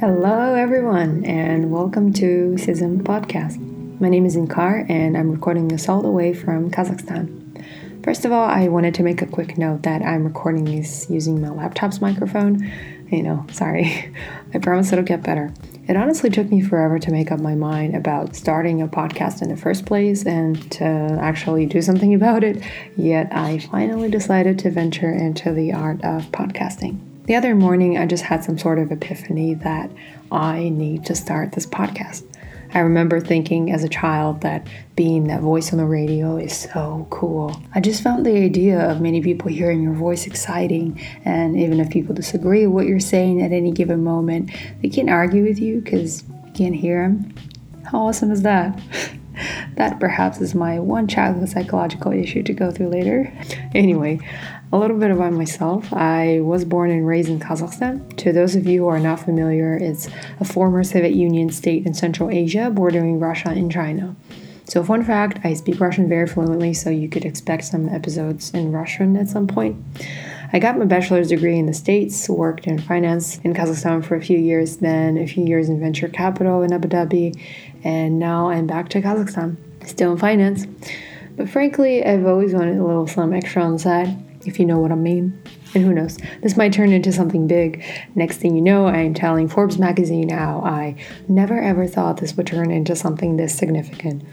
Hello everyone and welcome to Sezim podcast. My name is Inkar and I'm recording this all the way from Kazakhstan. First of all, I wanted to make a quick note that I'm recording this using my laptop's microphone. Sorry. I promise it'll get better. It honestly took me forever to make up my mind about starting a podcast in the first place and to actually do something about it, yet I finally decided to venture into the art of podcasting. The other morning, I just had some sort of epiphany that I need to start this podcast. I remember thinking as a child that being that voice on the radio is so cool. I just found the idea of many people hearing your voice exciting, and even if people disagree with what you're saying at any given moment, they can't argue with you because you can't hear them. How awesome is that? That perhaps is my one childhood psychological issue to go through later. Anyway, a little bit about myself. I was born and raised in Kazakhstan. To those of you who are not familiar, it's a former Soviet Union state in Central Asia bordering Russia and China. So fun fact, I speak Russian very fluently, so you could expect some episodes in Russian at some point. I got my bachelor's degree in the States, worked in finance in Kazakhstan for a few years, then a few years in venture capital in Abu Dhabi, and now I'm back to Kazakhstan, still in finance. But frankly, I've always wanted a little something extra on the side, if you know what I mean. And who knows, this might turn into something big. Next thing you know, I'm telling Forbes magazine how I never ever thought this would turn into something this significant.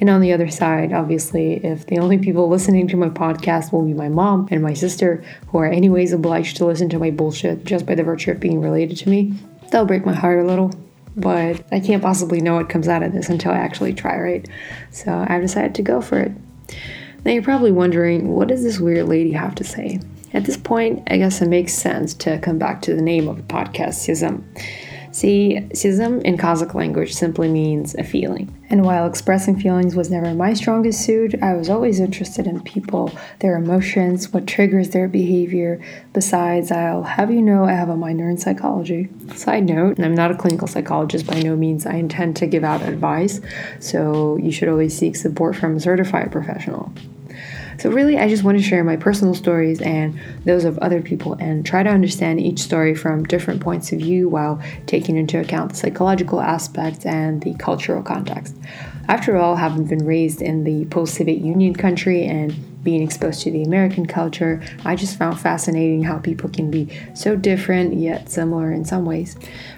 And on the other side, obviously, if the only people listening to my podcast will be my mom and my sister, who are anyways obliged to listen to my bullshit just by the virtue of being related to me, that'll break my heart a little. But I can't possibly know what comes out of this until I actually try, right? So I've decided to go for it. Now you're probably wondering, what does this weird lady have to say? At this point, I guess it makes sense to come back to the name of the podcast, Sezim. See, sezim in Kazakh language simply means a feeling. And while expressing feelings was never my strongest suit, I was always interested in people, their emotions, what triggers their behavior. Besides, I'll have you know I have a minor in psychology. Side note, I'm not a clinical psychologist by no means. I intend to give out advice, so you should always seek support from a certified professional. So really, I just want to share my personal stories and those of other people and try to understand each story from different points of view while taking into account the psychological aspects and the cultural context. After all, having been raised in the post-Soviet Union country and being exposed to the American culture, I just found fascinating how people can be so different yet similar in some ways.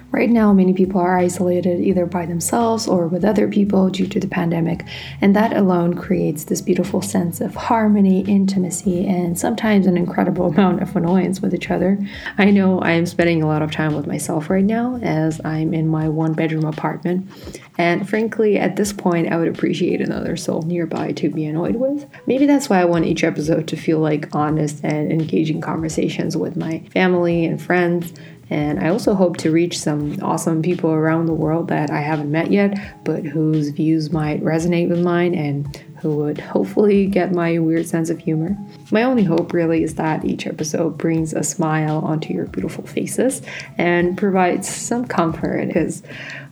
Right now, many people are isolated either by themselves or with other people due to the pandemic, and that alone creates this beautiful sense of harmony, intimacy, and sometimes an incredible amount of annoyance with each other. I know I'm spending a lot of time with myself right now as I'm in my one-bedroom apartment, and frankly, at this point, I would appreciate another soul nearby to be annoyed with. Maybe that's why I want each episode to feel like honest and engaging conversations with my family and friends. And I also hope to reach some awesome people around the world that I haven't met yet, but whose views might resonate with mine and who would hopefully get my weird sense of humor. My only hope really is that each episode brings a smile onto your beautiful faces and provides some comfort, because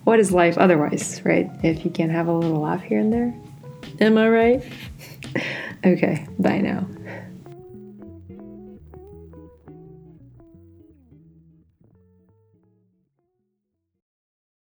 what is life otherwise, right? If you can have a little laugh here and there. Am I right? Okay, bye now.